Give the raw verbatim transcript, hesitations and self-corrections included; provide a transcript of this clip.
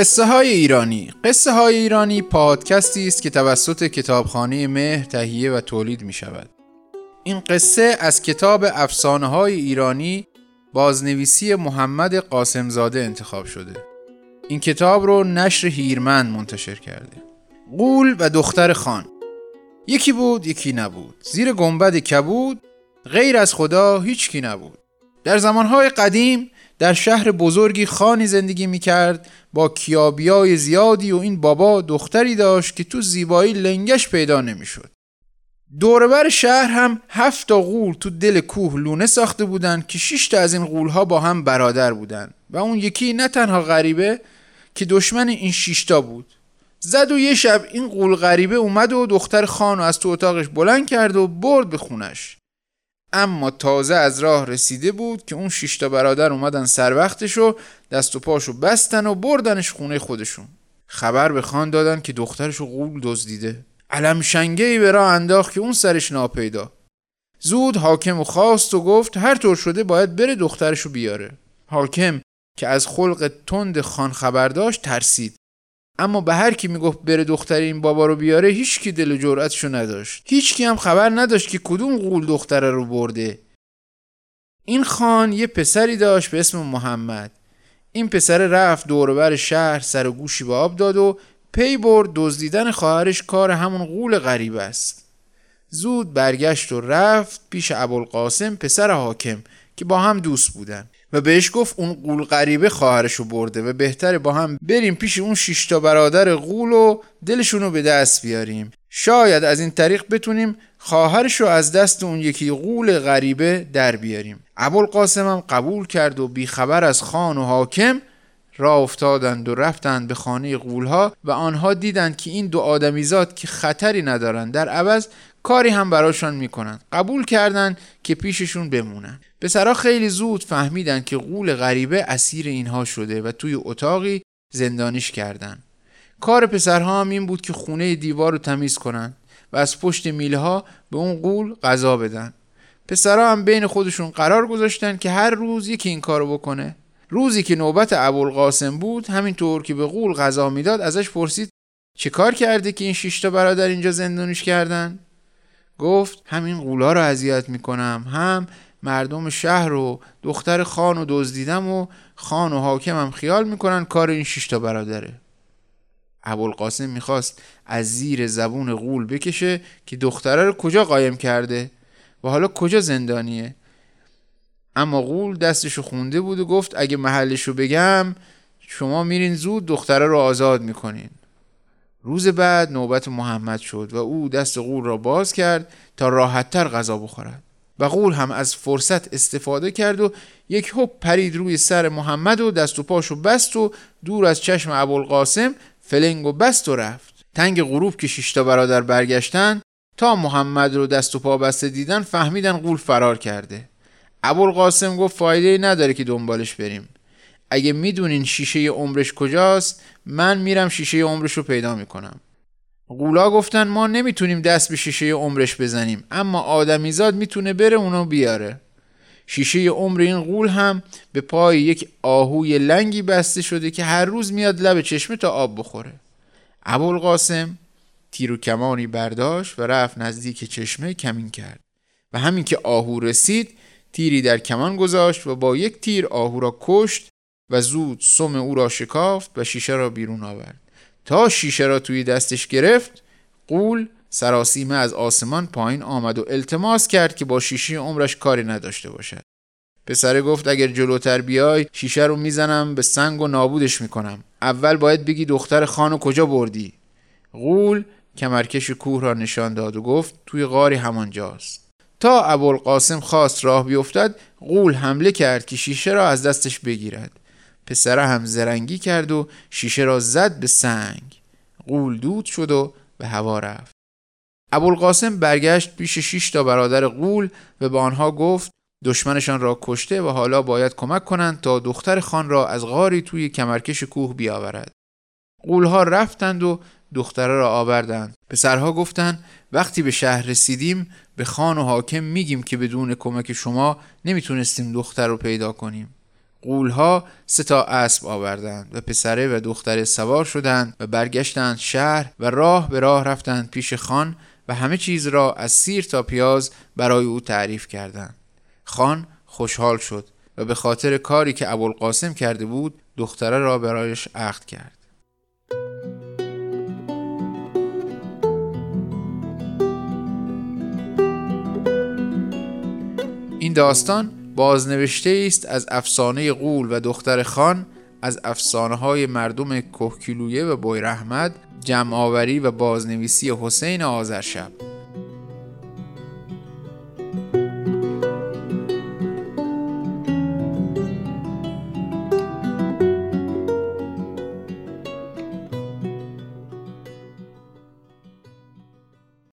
قصه های ایرانی قصه های ایرانی پادکستی است که توسط کتابخانه مه تهیه و تولید می شود. این قصه از کتاب افسانه های ایرانی بازنویسی محمد قاسمزاده انتخاب شده. این کتاب رو نشر هیرمند منتشر کرده. غول و دختر خان، یکی بود یکی نبود، زیر گنبد کبود غیر از خدا هیچ کی نبود. در زمانهای قدیم در شهر بزرگی خانی زندگی میکرد با کیابیای زیادی و این بابا دختری داشت که تو زیبایی لنگش پیدا نمیشد. دوربر شهر هم هفت تا غول تو دل کوه لونه ساخته بودن که شش تا از این غولها با هم برادر بودن و اون یکی نه تنها غریبه که دشمن این شش تا بود. زد و یه شب این غول غریبه اومد و دختر خانو از تو اتاقش بلند کرد و برد به خونش. اما تازه از راه رسیده بود که اون شش تا برادر اومدن سر وقتش و دست و پاشو بستن و بردنش خونه خودشون. خبر به خان دادن که دخترشو غول دزدیده. علم شنگه‌ای به راه انداخت که اون سرش ناپیدا. زود حاکم خواست و گفت هر طور شده باید بره دخترشو بیاره. حاکم که از خلق تند خان خبر داشت ترسید، اما به هر کی میگفت بره دختر این بابا رو بیاره هیچ کی دل و جرأتشو نداشت. هیچ کی هم خبر نداشت که کدوم غول دختره رو برده. این خان یه پسری داشت به اسم محمد. این پسر رفت دور و بر شهر سر و گوشی به آب داد و پی برد دزدیدن خواهرش کار همون غول غریب است. زود برگشت و رفت پیش ابوالقاسم پسر حاکم که با هم دوست بودن و بهش گفت اون غول غریبه خواهرشو برده و بهتره با هم بریم پیش اون شش تا برادر غول و دلشونو به دست بیاریم. شاید از این طریق بتونیم خواهرشو از دست اون یکی غول غریبه در بیاریم. ابوالقاسم هم قبول کرد و بیخبر از خان و حاکم راه افتادند و رفتند به خانه غولها و آنها دیدند که این دو آدمیزاد که خطری ندارند در عوض کاری هم براشان میکنند. قبول کردند که پیششون بمونند. پسرها خیلی زود فهمیدند که غول غریبه اسیر اینها شده و توی اتاقی زندانیش کردند. کار پسرها هم این بود که خونه دیوار رو تمیز کنند و از پشت میلها به اون غول غذا بدن. پسرها هم بین خودشون قرار گذاشتن که هر روز یکی این کارو بکنه. روزی که نوبت ابوالقاسم بود همینطور که به غول غذا میداد ازش پرسید چه کار کرده که این شش تا برادر اینجا زندانیش کردن؟ گفت همین غولا رو اذیت میکنم، هم مردم شهر و دختر خانو دزدیدم و خان و حاکمم خیال میکنن کار این شش تا برادره. ابوالقاسم میخواست از زیر زبون غول بکشه که دختره رو کجا قایم کرده و حالا کجا زندانیه، اما غول دستشو خونده بود و گفت اگه محلشو بگم شما میرین زود دختره رو آزاد میکنین. روز بعد نوبت محمد شد و او دست غول را باز کرد تا راحت‌تر غذا بخورد و غول هم از فرصت استفاده کرد و یک هپ پرید روی سر محمد و دست و پاشو بست و دور از چشم ابوالقاسم فلنگو بست و رفت. تنگ غروب که شش تا برادر برگشتن تا محمد رو دست و پا بسته دیدن فهمیدن غول فرار کرده. ابوالقاسم گفت فایده‌ای نداره که دنبالش بریم. اگه میدونین شیشه عمرش کجاست من میرم شیشه عمرش رو پیدا میکنم. غولا گفتن ما نمیتونیم دست به شیشه عمرش بزنیم، اما آدمیزاد میتونه بره اونو بیاره. شیشه عمر این غول هم به پای یک آهوی لنگی بسته شده که هر روز میاد لب چشمه تا آب بخوره. ابوالقاسم تیر و کمانی برداشت و رفت نزدیک چشمه کمین کرد و همین که آهو رسید تیری در کمان گذاشت و با یک تیر آهو را کشت و زود سم او را شکافت و شیشه را بیرون آورد. تا شیشه را توی دستش گرفت غول سراسیمه از آسمان پایین آمد و التماس کرد که با شیشه عمرش کاری نداشته باشد. پسره گفت اگر جلوتر بیای شیشه رو میزنم به سنگ و نابودش میکنم. اول باید بگی دختر خانو کجا بردی. غول کمرکش کوه را نشان داد و گفت توی غاری همانجاست. تا ابوالقاسم خواست راه بیفتد غول حمله کرد که شیشه را از دستش بگیرد. پسره هم زرنگی کرد و شیشه را زد به سنگ. غول دود شد و به هوا رفت. ابوالقاسم برگشت پیش شش تا برادر غول و به آنها گفت دشمنشان را کشته و حالا باید کمک کنند تا دختر خان را از غاری توی کمرکش کوه بیاورد. غولها رفتند و دختره را آوردند. پسرها گفتند وقتی به شهر رسیدیم به خان و حاکم میگیم که بدون کمک شما نمیتونستیم دختر رو پیدا کنیم. غولها سه تا اسب آوردند و پسره و دختره سوار شدند و برگشتند شهر و راه به راه رفتند پیش خان و همه چیز را از سیر تا پیاز برای او تعریف کردند. خان خوشحال شد و به خاطر کاری که ابوالقاسم کرده بود دختره را برایش عقد کرد. این داستان بازنوشته است از افسانه غول و دختر خان، از افسانه های مردم کهکیلویه و بایرحمد، جمع‌آوری و بازنویسی حسین آذرشب.